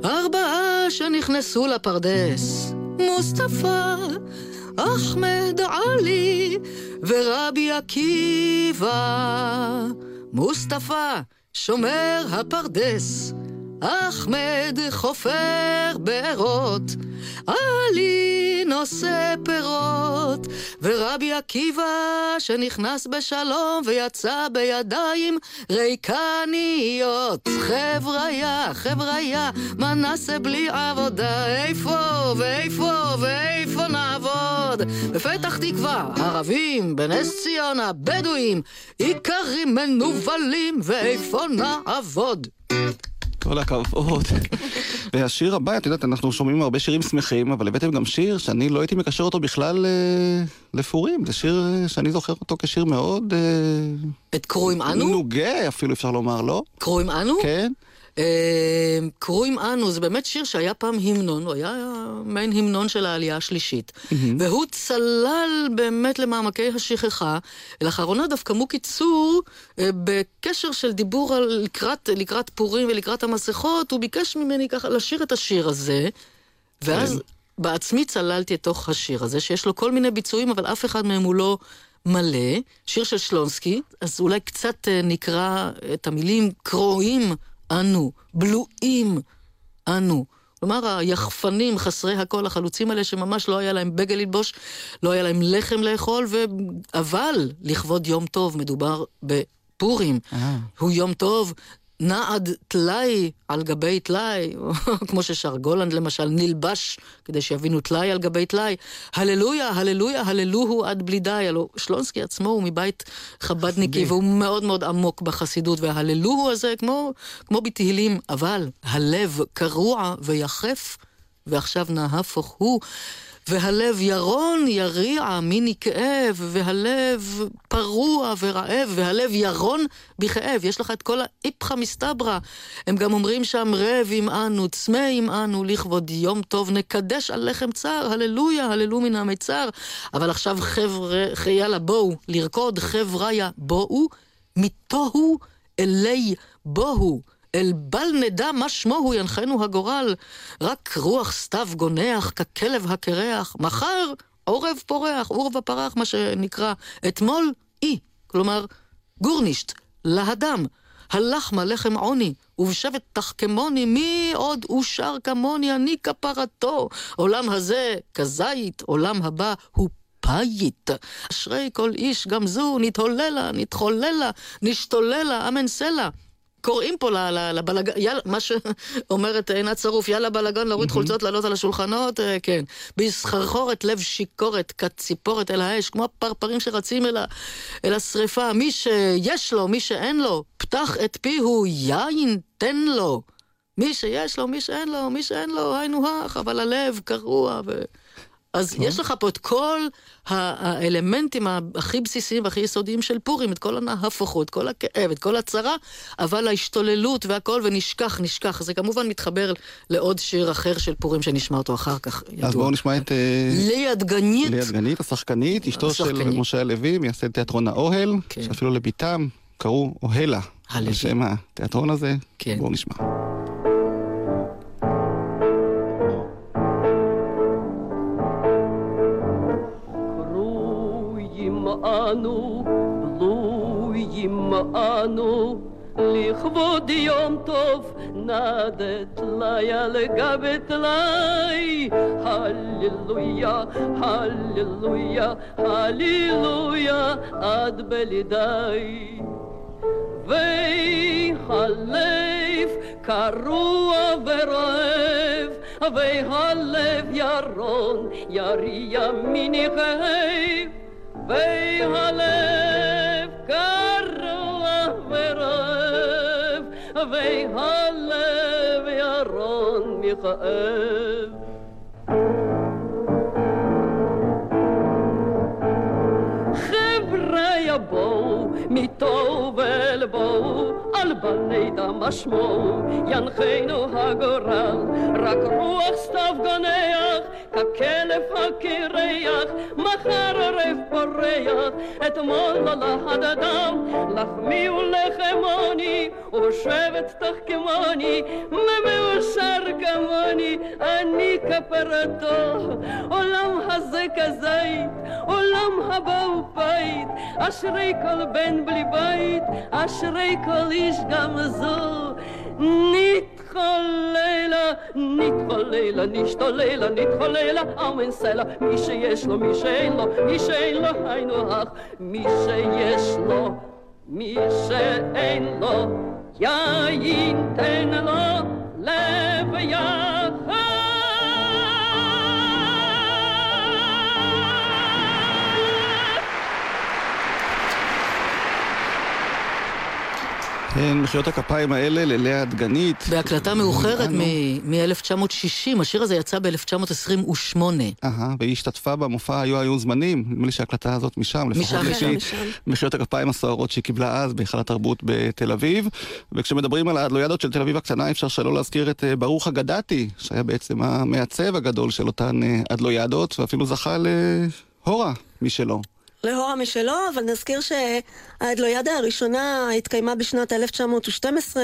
ארבעה שנכנסו לפרדס, מוסטפא, אחמד עלי ורבי עקיבא. מוסטפא שומר הפרדס, אחמד חופר בארות, עלי נושא פירות, ורבי עקיבא שנכנס בשלום ויצא בידיים ריקניות. חבריה, חבריה, מה נעשה בלי עבודה? איפה, ואיפה, ואיפה נעבוד? בפתח תקווה, ערבים, בנס ציונה, בדואים, עיקרים מנובלים, ואיפה נעבוד? כל הכבוד. והשיר הבא, את יודעת, אנחנו שומעים הרבה שירים שמחים, אבל הבאתם גם שיר שאני לא הייתי מקשר אותו בכלל לפורים. זה שיר שאני זוכר אותו כשיר מאוד... את קרואים אנו? נוגה, אפילו אפשר לומר, לא? קרואים אנו? כן. קרואים אנו, זה באמת שיר שהיה פעם המנון, הוא היה מעין המנון של העלייה השלישית, והוא צלל באמת למעמקי השכחה. לאחרונה דווקא מוקי צור, בקשר של דיבור על לקראת פורים ולקראת המסכות, הוא ביקש ממני ככה לשיר את השיר הזה, ואז בעצמי צללתי לתוך השיר הזה, שיש לו כל מיני ביצועים, אבל אף אחד מהם הוא לא מלא. שיר של שלונסקי, אז אולי קצת נקרא את המילים, קרואים אנו, בלועים אנו. כלומר, היחפנים, חסרי הכל, החלוצים האלה, שממש לא היה להם בגל ללבוש, לא היה להם לחם לאכול, אבל לכבוד יום טוב, מדובר בפורים. הוא יום טוב, נעד תלאי על גבי תלאי, כמו ששר גולנד למשל, נלבש כדי שיבינו תלאי על גבי תלאי, הללויה, הללויה, הללוהו עד בלי די. הלו, שלונסקי עצמו הוא מבית חבדניקי, והוא מאוד מאוד עמוק בחסידות, וההללוהו הזה כמו בתהילים, אבל הלב קרוע ויחף, ועכשיו נהפוך הוא, והלב ירון יריע מנכאב, והלב פרוע ורעב, והלב ירון בכאב. יש לך את כל האיפכה מסתברה. הם גם אומרים שם, רעבים אנו, צמאים אנו, לכבוד יום טוב, נקדש על לחם צר, הללויה, הללו מן המצר. אבל עכשיו חיילה בואו, לרקוד, חבריה בואו, מתוהו אלי בואו. אל בל נדע מה שמו הוא ינחנו הגורל, רק רוח סתיו גונח ככלב הקרח, מחר עורב פורח, עורב פרח, מה שנקרא, אתמול אי, כלומר גורנישט, להדם, הלחמה לחם עוני, ובשבת תחכמוני, מי עוד אושר כמוני, אני כפרתו, עולם הזה כזית, עולם הבא הוא היית. אשרי כל איש גם זו, נתהוללה, נתחוללה, נשתוללה, אמן סלע. קוראים פה לבלגן, מה שאומרת עינת צרוף, יאללה בלגן, להוריד חולצות, לעלות על השולחנות, כן. בסחרחורת, לב שיקורת, כציפורת אל האש, כמו הפרפרים שרצים אל השריפה. מי שיש לו, מי שאין לו, פתח את פיהו, יין תן לו. מי שיש לו, מי שאין לו, מי שאין לו, היינו הך, אבל הלב קרוע. אז יש לך פה את כל האלמנטים הכי בסיסיים והכי יסודיים של פורים, את כל הנהפוכות, את כל הכאב, את כל הצרה, אבל ההשתוללות והכל, ונשכח, נשכח. זה כמובן מתחבר לעוד שיר אחר של פורים שנשמע אותו אחר כך. אז בואו נשמע את ליד גנית. ליד גנית, השחקנית, אשתו של משה הלוי, מייסד תיאטרון האוהל, שאפילו לביתם קראו אוהלה, בשם התיאטרון הזה. בואו נשמע. אנו, בלויים אנו, לכבוד יום טוב, נעד תלאי על גבי תלאי, הללויה, הללויה, הללויה, עד בלי די. והלב קרוע ורעב, והלב ירון, יריע מנכאב, והלב קרוע ורעב, והלב ירון מכאב. חבריה בואו, מטוב אל בואו, על בנית המשמעו, ינחנו הגורל, רק רוח סתיו גונח, ככלף הקרח, מחר ערב פורח, אתמול ללחד אדם, לחמי ולחמוני, ובשבת תחכמוני, ממאושר כמוני, אני כפרתו, עולם הזה כזית, עולם הבא הוא פית, אשרי כל בן בלי בית, אשרי כל איש גם זו, נתחוללה, נתחוללה, נשתוללה, נתחוללה, אמן סלע, מי שיש לו, מי שאין לו, מי שאין לו, היינו הך, מי שיש לו, מי שאין לו, יין תן לו, לב יחד. מחיאות הכפיים האלה לליד גנית. בהקלטה מאוחרת מ-1960, השיר הזה יצא ב-1928. והיא השתתפה במופע היו זמנים, נדמה לי שההקלטה הזאת משם, לפחות מחיאות הכפיים הסוערות שהיא קיבלה אז בהיכל התרבות בתל אביב. וכשמדברים על הלוידות של תל אביב הקטנה, אפשר שלא להזכיר את ברוך הגדתי, שהיה בעצם המעצב הגדול של אותן הלוידות, ואפילו זכה להורה משלו. להורה משלו, אבל נזכיר שהאדלוידה הראשונה התקיימה בשנת 1912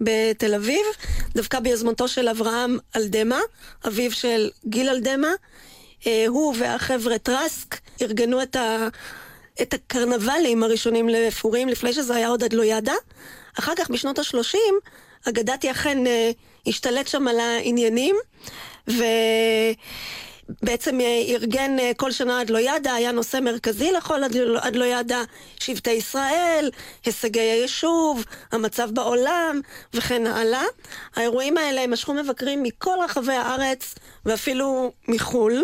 בתל אביב, דווקא ביוזמתו של אברהם אלדמה, אביו של גיל אלדמה. הוא והחבר'ה טרסק ארגנו את הקרנבלים הראשונים לפורים, לפני שזה היה עוד אדלוידה. אחר כך בשנות ה-30, הגדתי אכן השתלט שם על העניינים, ובעצם ארגן כל שנה אדלוידה, היה נושא מרכזי לכל אדלוידה, שבטי ישראל, הישגי היישוב, המצב בעולם וכן הלאה. האירועים האלה משכו מבקרים מכל רחבי הארץ ואפילו מחול.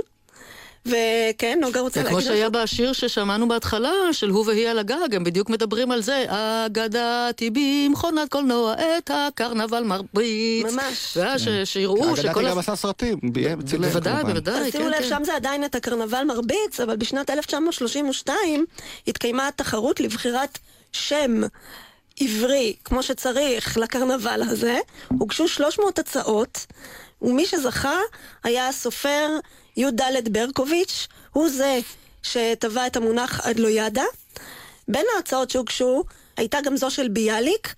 וכן, נוגה רוצה להגיד... כמו שהיה בשיר ששמענו בהתחלה, של הוא והיא על הגג, הם בדיוק מדברים על זה, אגדתי במכונת קולנוע את הקרנבל מרביץ. ממש. שיראו שכל... אגדתי גם עשה סרטים, בצילם. בוודאי, בוודאי. אז שימו לב, שם זה עדיין את הקרנבל מרביץ, אבל בשנת 1932 התקיימה התחרות לבחירת שם עברי, כמו שצריך, לקרנבל הזה. הוגשו 300 הצעות, ומי שזכה היה הסופר... י"ד ברקוביץ', הוא זה שטבע את המונח אדלוידה. בין ההצעות שהוגשו הייתה גם זו של ביאליק,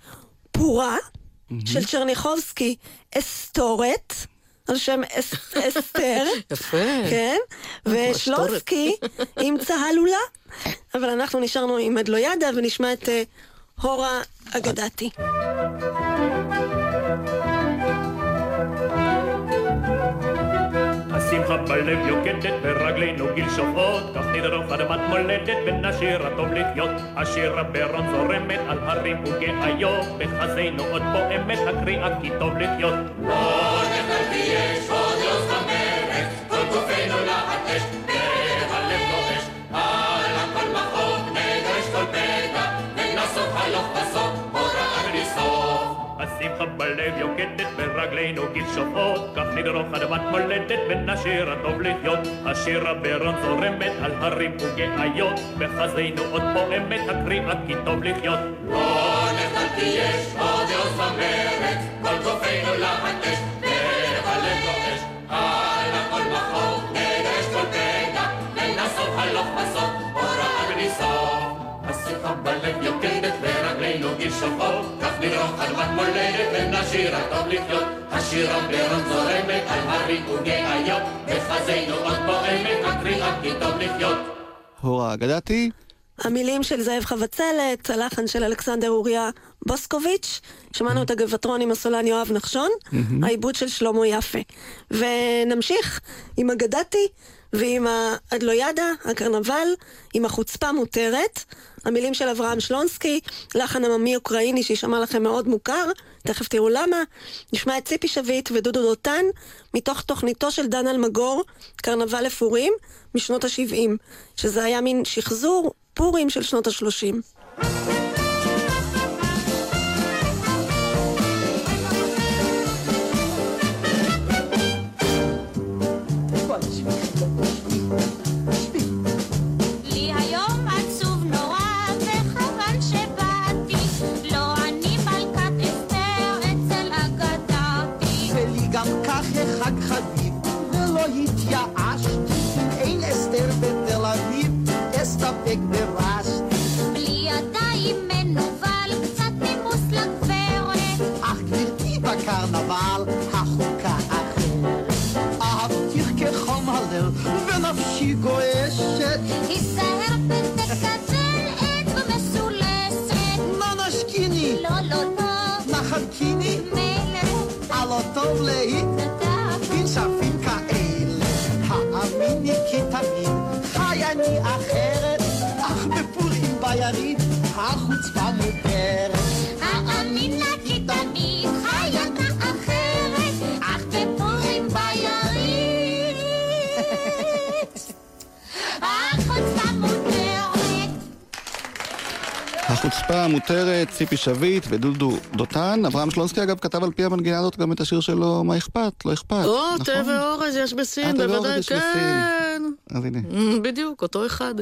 פורה, של צ'רניחובסקי, אסתורת, על שם אסתר. יפה. כן? ושלונסקי עם צהלולה. אבל אנחנו נשארנו עם אדלוידה ונשמע את הורה הגדתי. שמחת בלב יוקדת ברגלינו גיל שופעות, כך נדרוך אדמת מולדת ונשאיר הטוב לחיות. השיר הברון זורמת על הרים וגאיות, בחזינו עוד פועמת הקריאה כי טוב לחיות. לא נחלתי יש עוד יוס המרץ, כל גופנו להטש, והלב נורש על הכל מחוק, נדרש כל פגע, ונסוף הלוך בסוף, הוראה ונסוף. השמחה בלב יוקדת ברגלינו גיל שופעות, כך נדרוך אדמת מולדת ונשאיר הטוב לחיות. השיר הברון זורמת על הרים וגאיות, בחזינו עוד פועמת הקריאה כי טוב לחיות. לא נחלתי יש עוד יוס המרץ, כל גופנו להטש, והלב נורש על הכל מחוק, נדרש כל פגע, ונסוף הלוך בסוף, הוראה ונסוף. השמחה בלב יוקדת ברגלינו גיל שופעות, נדרוך אדמת מולדת ונשאיר הטוב לחיות. השיר הברון זורמת על הרים וגאיות, בחזינו עוד פועמת הקריאה כי טוב לחיות. הורה הגדתי. המילים של זאב חבצלת, הלחן של אלכסנדר אוריה בוסקוביץ', שמענו את הגבעטרון עם הסולן יואב נחשון, העיבוד של שלמה יפה. ונמשיך עם הגדתי ועם האדלוידה, הקרנבל, עם החוצפה מותרת, המילים של אברהם שלונסקי, לחן עממי אוקראיני שישמע לכם מאוד מוכר, תכף תראו למה. נשמע את ציפי שביט ודודו דותן, מתוך תוכניתו של דן אלמגור, קרנבל לפורים, משנות ה-70, שזה היה מין שחזור פורים של שנות ה-30. החוצפה מותרת, ציפי שביט ודודו דותן. אברהם שלונסקי אגב כתב על פי המנגינה הזאת גם את השיר שלו מה אכפת, לא אכפת. או, תה ואורז יש בסין, בוודאי, כן. אז הנה. בדיוק, אותו אחד.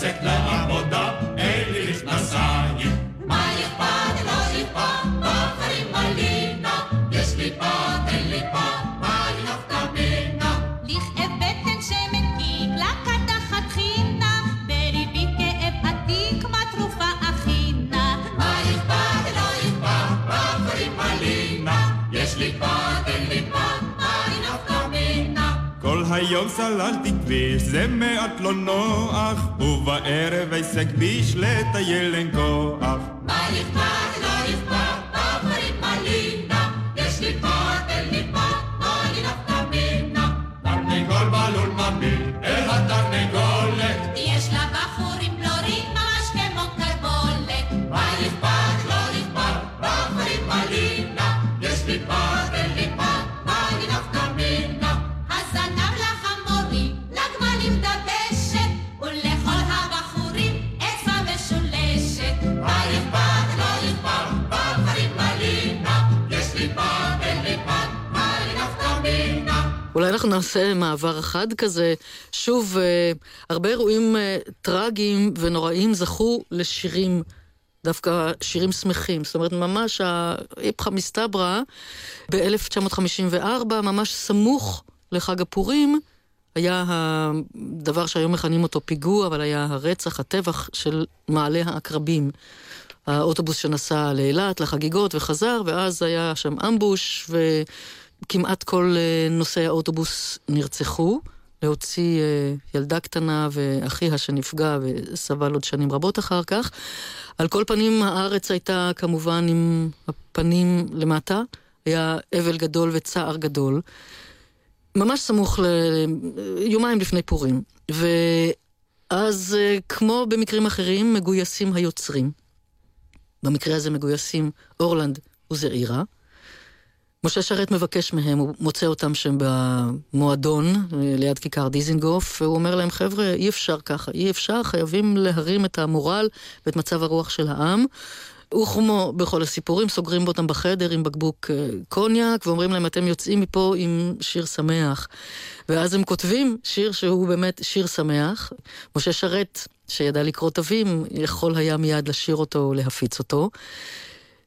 לצאת לעבודה, אין לי מכנסיים. מה יכפת, לא יכפת, בחרים מלינה, יש לי פת, אין לי פת, מה יחתה בינה? לכאב בטן שמנהיג, לקת אחת חינה, בריבי כאב עתיק, מה תרופה אחינה? מה יכפת, לא יכפת, בחרים מלינה, יש לי פת, אין לי פת, מה יחתה בינה? כל היום סללתי כביש, זה מעט לא נוח, ובערב אעשה כביש לטייל אין כוח. מה יכפת, לא יכפת, בחרים מלינה, יש לי פת, אין לי פת, מה יחתה בינה? תרנגול בלול מביט אל התרנגולת, יש לה בחורים בלורית ממש כמו כרבולת. מה יכפת, לא יכפת, בחרים מלינה, יש לי פת, אין לי פת, מה יחתה בינה? הזנב לחמורים, לגמלים דבשת, ולכל הבחורים אצבע משולשת. מה יכפת, לא יכפת, בחרים מלינה, יש לי פת, אין לי פת, מה יחתה בינה? אולי אנחנו נעשה מעבר אחד כזה. שוב, הרבה אירועים טרגיים ונוראים זכו לשירים, דווקא שירים שמחים. זאת אומרת, ממש האיפכא מסתברא ב-1954, ממש סמוך לחג הפורים, היה הדבר שהיום מכנים אותו פיגוע, אבל היה הרצח, הטבח של מעלה העקרבים. האוטובוס שנסע לאילת, לחגיגות וחזר, ואז היה שם אמבוש, וכמעט כל נוסעי האוטובוס נרצחו, להוציא ילדה קטנה ואחיה שנפגע וסבל עוד שנים רבות אחר כך. על כל פנים, הארץ הייתה כמובן עם הפנים למטה, היה אבל גדול וצער גדול, ממש סמוך ליומיים לפני פורים. ואז כמו במקרים אחרים, מגויסים היוצרים. במקרה הזה מגויסים אורלנד וזעירה. משה שרת מבקש מהם, הוא מוצא אותם שם במועדון, ליד כיכר דיזינגוף, והוא אומר להם, חבר'ה, אי אפשר ככה, אי אפשר, חייבים להרים את המורל ואת מצב הרוח של העם. וכמו בכל הסיפורים, סוגרים אותם בחדר עם בקבוק קוניאק, ואומרים להם, אתם יוצאים מפה עם שיר שמח. ואז הם כותבים שיר שהוא באמת שיר שמח. משה שרת, שידע לקרוא תווים, יכול היה מיד לשיר אותו או להפיץ אותו.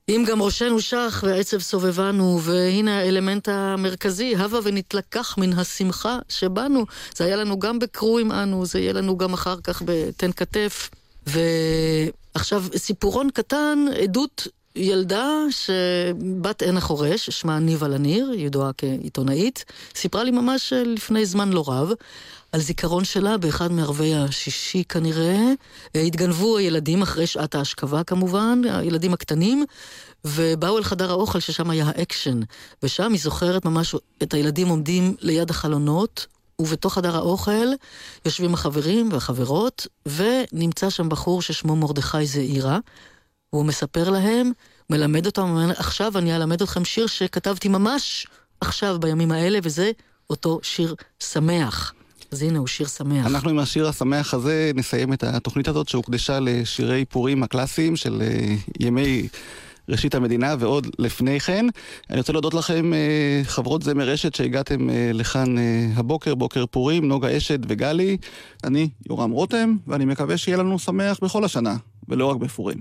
אם גם ראשנו שח והעצב סובבנו, והנה האלמנט המרכזי, הווה ונתלקח מן השמחה שבנו. זה היה לנו גם בקרואים אנו, זה יהיה לנו גם אחר כך בתן כתף. ועכשיו סיפורון קטן, עדות ילדה שבת עין החורש, שמה ניבל הניר, ידועה כעיתונאית, סיפרה לי ממש לפני זמן לא רב, על זיכרון שלה באחד מערבי השישי כנראה, התגנבו הילדים אחרי שעת ההשכבה כמובן, הילדים הקטנים, ובאו אל חדר האוכל ששם היה האקשן, ושם היא זוכרת ממש את הילדים עומדים ליד החלונות, ובתוך חדר האוכל יושבים החברים והחברות, ונמצא שם בחור ששמו מרדכי זעירה, והוא מספר להם, מלמד אותם, עכשיו אני אלמד אתכם שיר שכתבתי ממש עכשיו בימים האלה, וזה אותו שיר שמח. אז הנה, הוא שיר שמח. אנחנו עם השיר השמח הזה נסיים את התוכנית הזאת, שהוקדשה לשירי פורים הקלאסיים של ימי ראשית המדינה ועוד לפני כן. אני רוצה להודות לכם, חברות זמרשת, שהגעתם לכאן הבוקר, בוקר פורים, נוגה אשד וגלי. אני יורם רותם, ואני מקווה שיהיה לנו שמח בכל השנה, ולא רק בפורים.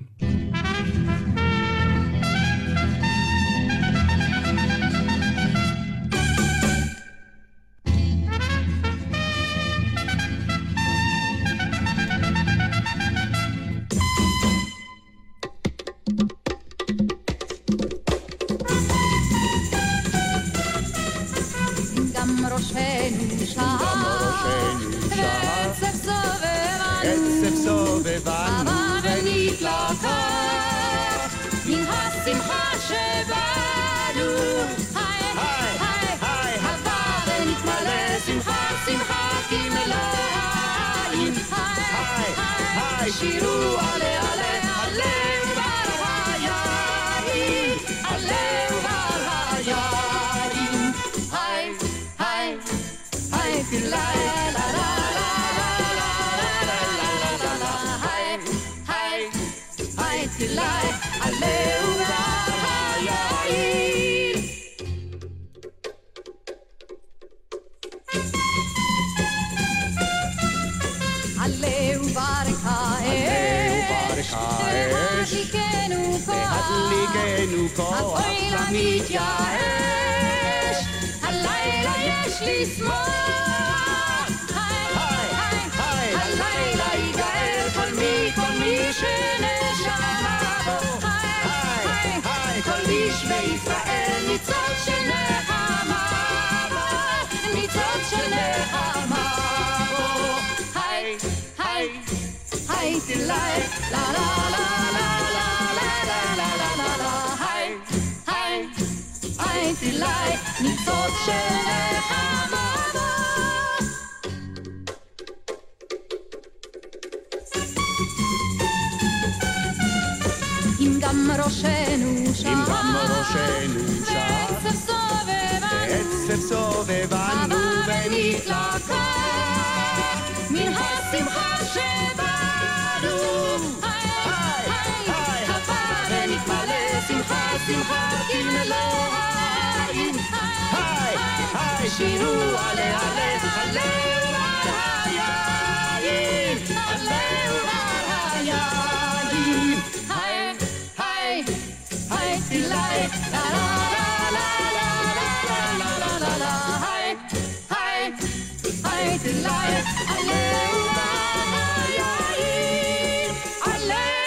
שירו עלה עלה עלה והיין, עלה והיין, היי היי היי תילי לה לה לה לה לה לה היי היי היי תילי עלה והיין. עלה וברך הדליקנו כוח, אף לא נתייאש, הלילה יש לשמוח, הלילה יגאל כל מי שנשמע בו, כל איש בישראל ניצוץ של נחמה בו, ניצוץ של נחמה בו, היי, היי, היי תילי, לה לה לה לה אליי ניצוץ של נחמה בו. אם גם ראשנו שב, ועצב סובבנו, ונתלקה מן השמחה שבנו, חפה ונתמלא שמחה, שמחה כמלואה. שירו עלה עלה עלה היין, עלה היין, היי היי היי תילי, לה לה לה לה לה לה, היי היי היי תילי, עלה היין, עלה היין.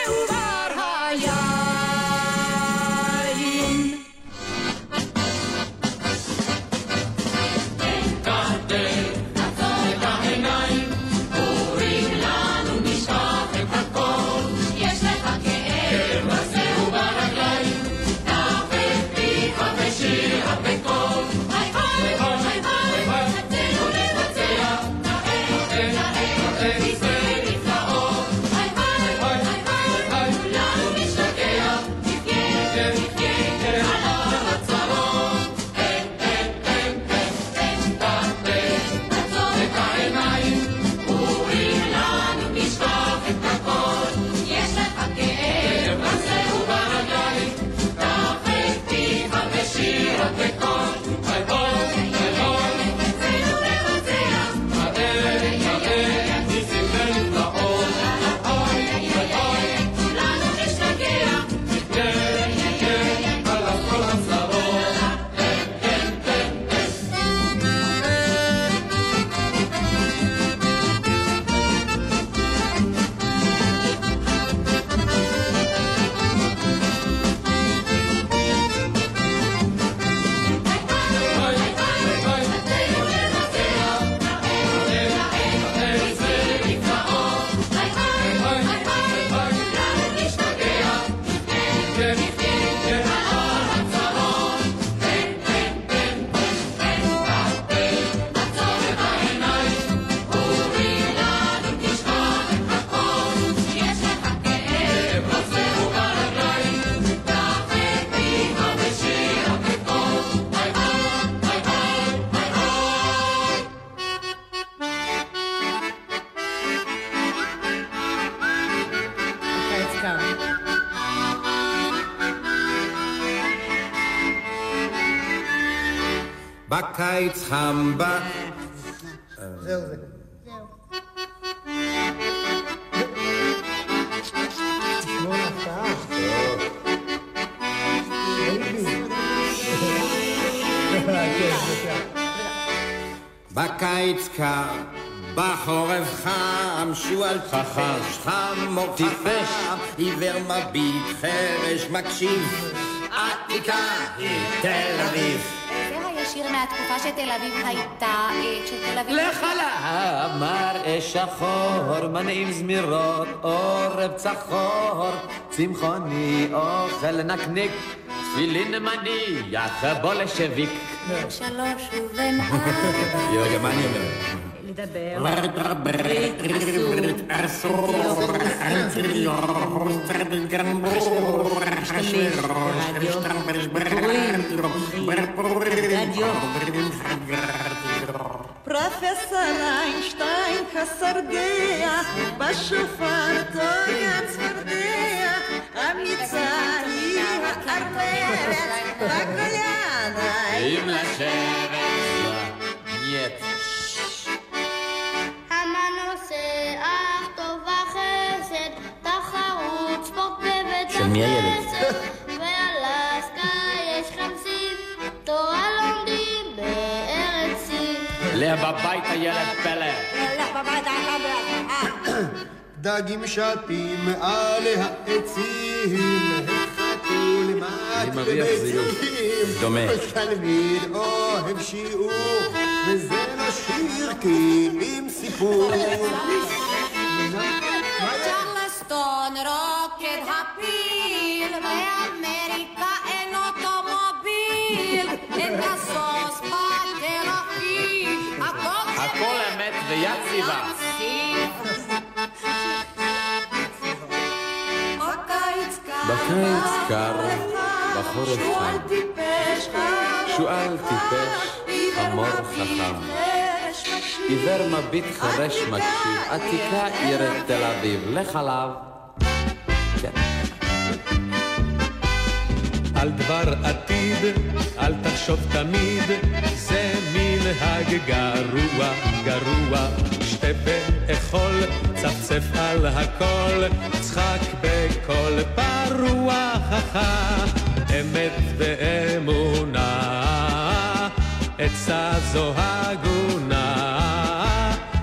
בקיץ חם בק... זהו זה. זהו. לא נפתח. בקיץ קר, בחורף חם, שועל פחש, חם מור טיפש, עיוור מביט, חרש מקשיב, עתיקה, תל אביב. שיר מהתקופה שתל אביב הייתה, שתל אביב... לחלה מראה שחור, מנעים זמירות, עורב צחור, צמחוני, אוכל נקניק, צפילין מניח, בולה שביק. שלוש ובין ארבע... יורגע, מה אני אומר? לדבר... אסור... פרופסור איינשטיין כסרגיה בשופרתו יצפרדיה המצעי הארמרת בקוליאנה עם לשבת נית המנוסח טוב וחסד תחרות ספורט בבית של מי הילד? באלסקה יש חמסים, תורה לומדים בארץ סין. לבבית הילד פלא. לבבית הילד פלא. דגים שטים מעל העצים, חתו למעט לבצים. תלמיד אוהב שיעור, וזה נשיר כי עם סיפור. צ'ארלס רוקד הפיל, באמריקה אין אוטומוביל, את הסוס בטרפי, הכל אמת ויד סיבה. בקיץ קר, בחורף חם, שואל טיפש, חמור חכם, עיוור מביט חרש מקשיב, עתיקה עיר את תל אביב, לחלב. על דבר עתיד, אל תחשוב תמיד, זה מנהג גרוע, גרוע. שתה ואכול, צפצף על הכל, צחק בכל פרוח. אמת ואמונה, עצה זו הגונה.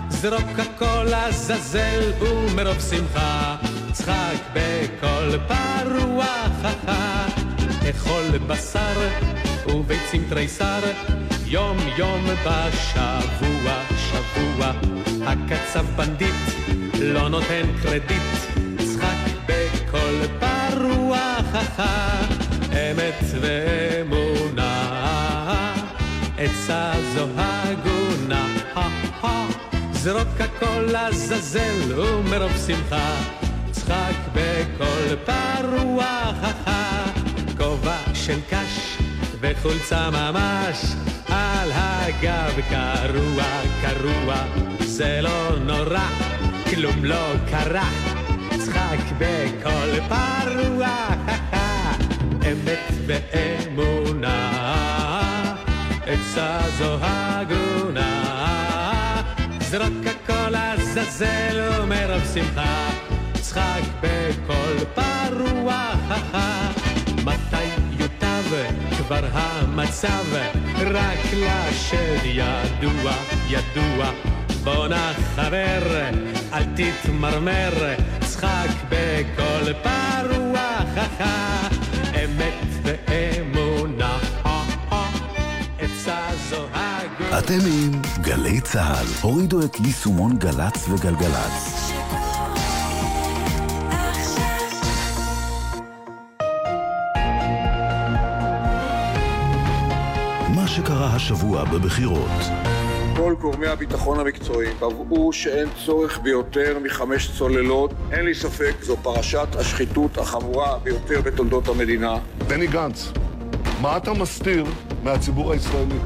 זרוק הכל, עזאזל ומרוב שמחה, צחק בכל פרוח. אכול בשר וביצים תריסר, יום יום בשבוע שבוע. הקצב בנדיט לא נותן קרדיט, צחק בכל פרוח. אמת ואמונה, עצה זו הגונה. זרוק הכל עזאזל ומרוב שמחה, צחק בכל פרוח. כובע של קש וחולצה ממש, על הגב קרוע קרוע. זה לא נורא, כלום לא קרה, צחק בכל פרוע. אמת ואמונה, עצה זו הגונה. זרוק הכל עזאזל ומרוב שמחה, צחק בכל פרוע. מתי יוטב כבר המצב, רק לשד ידוע ידוע. בוא נחבר, אל תתמרמר, צחק בכל פרוח. אמת ואמונה, עצה זו הגונה. אתם עם גלי צהל. הורידו את יישומון גלץ וגלגלץ. שקרה השבוע בבחירות. כל גורמי הביטחון המקצועיים קבעו שאין צורך ביותר מ5 צוללות. אין לי ספק, זו פרשת השחיתות החמורה ביותר בתולדות המדינה. בני גנץ, מה אתה מסתיר מהציבור הישראלי?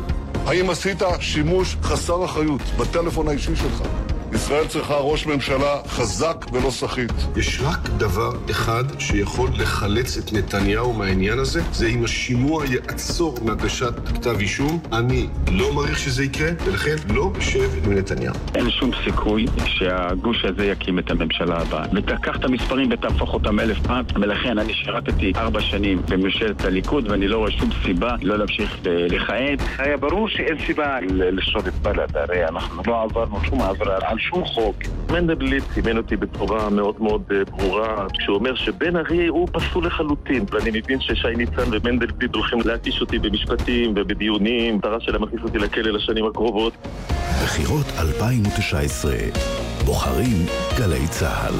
האם עשית שימוש חסר אחריות בטלפון האישי שלך? ישראל צריכה ראש ממשלה חזק ולא סחיט. יש רק דבר אחד שיכול לחלץ את נתניהו מהעניין הזה, זה אם השימוע יעצור מהגשת כתב אישום. אני לא מעריך שזה יקרה, ולכן לא אשב עם נתניהו. אין שום סיכוי שהגוש הזה יקים את הממשלה הבאה. ותקח את המספרים ותהפוך אותם 1000 פעם, ולכן אני שירתתי 4 שנים בממשלת הליכוד, ואני לא רואה שום סיבה לא להמשיך לכהן. היה ברור שאין סיבה לשנות את בל"ד, הרי אנחנו לא עברנו שום עברה. שום חוק. מנדלבליט סימן אותי בצורה מאוד מאוד ברורה, כשהוא אומר שבן ארי הוא פסול לחלוטין. ואני מבין ששי ניצן ומנדלבליט הולכים להתיש אותי במשפטים ובדיונים. תראה שלה מכניס אותי לכלא לשנים הקרובות. בחירות 2019. בוחרים גלי צהל.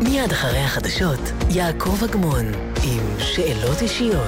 מיד אחרי החדשות, יעקב אגמון עם שאלות אישיות.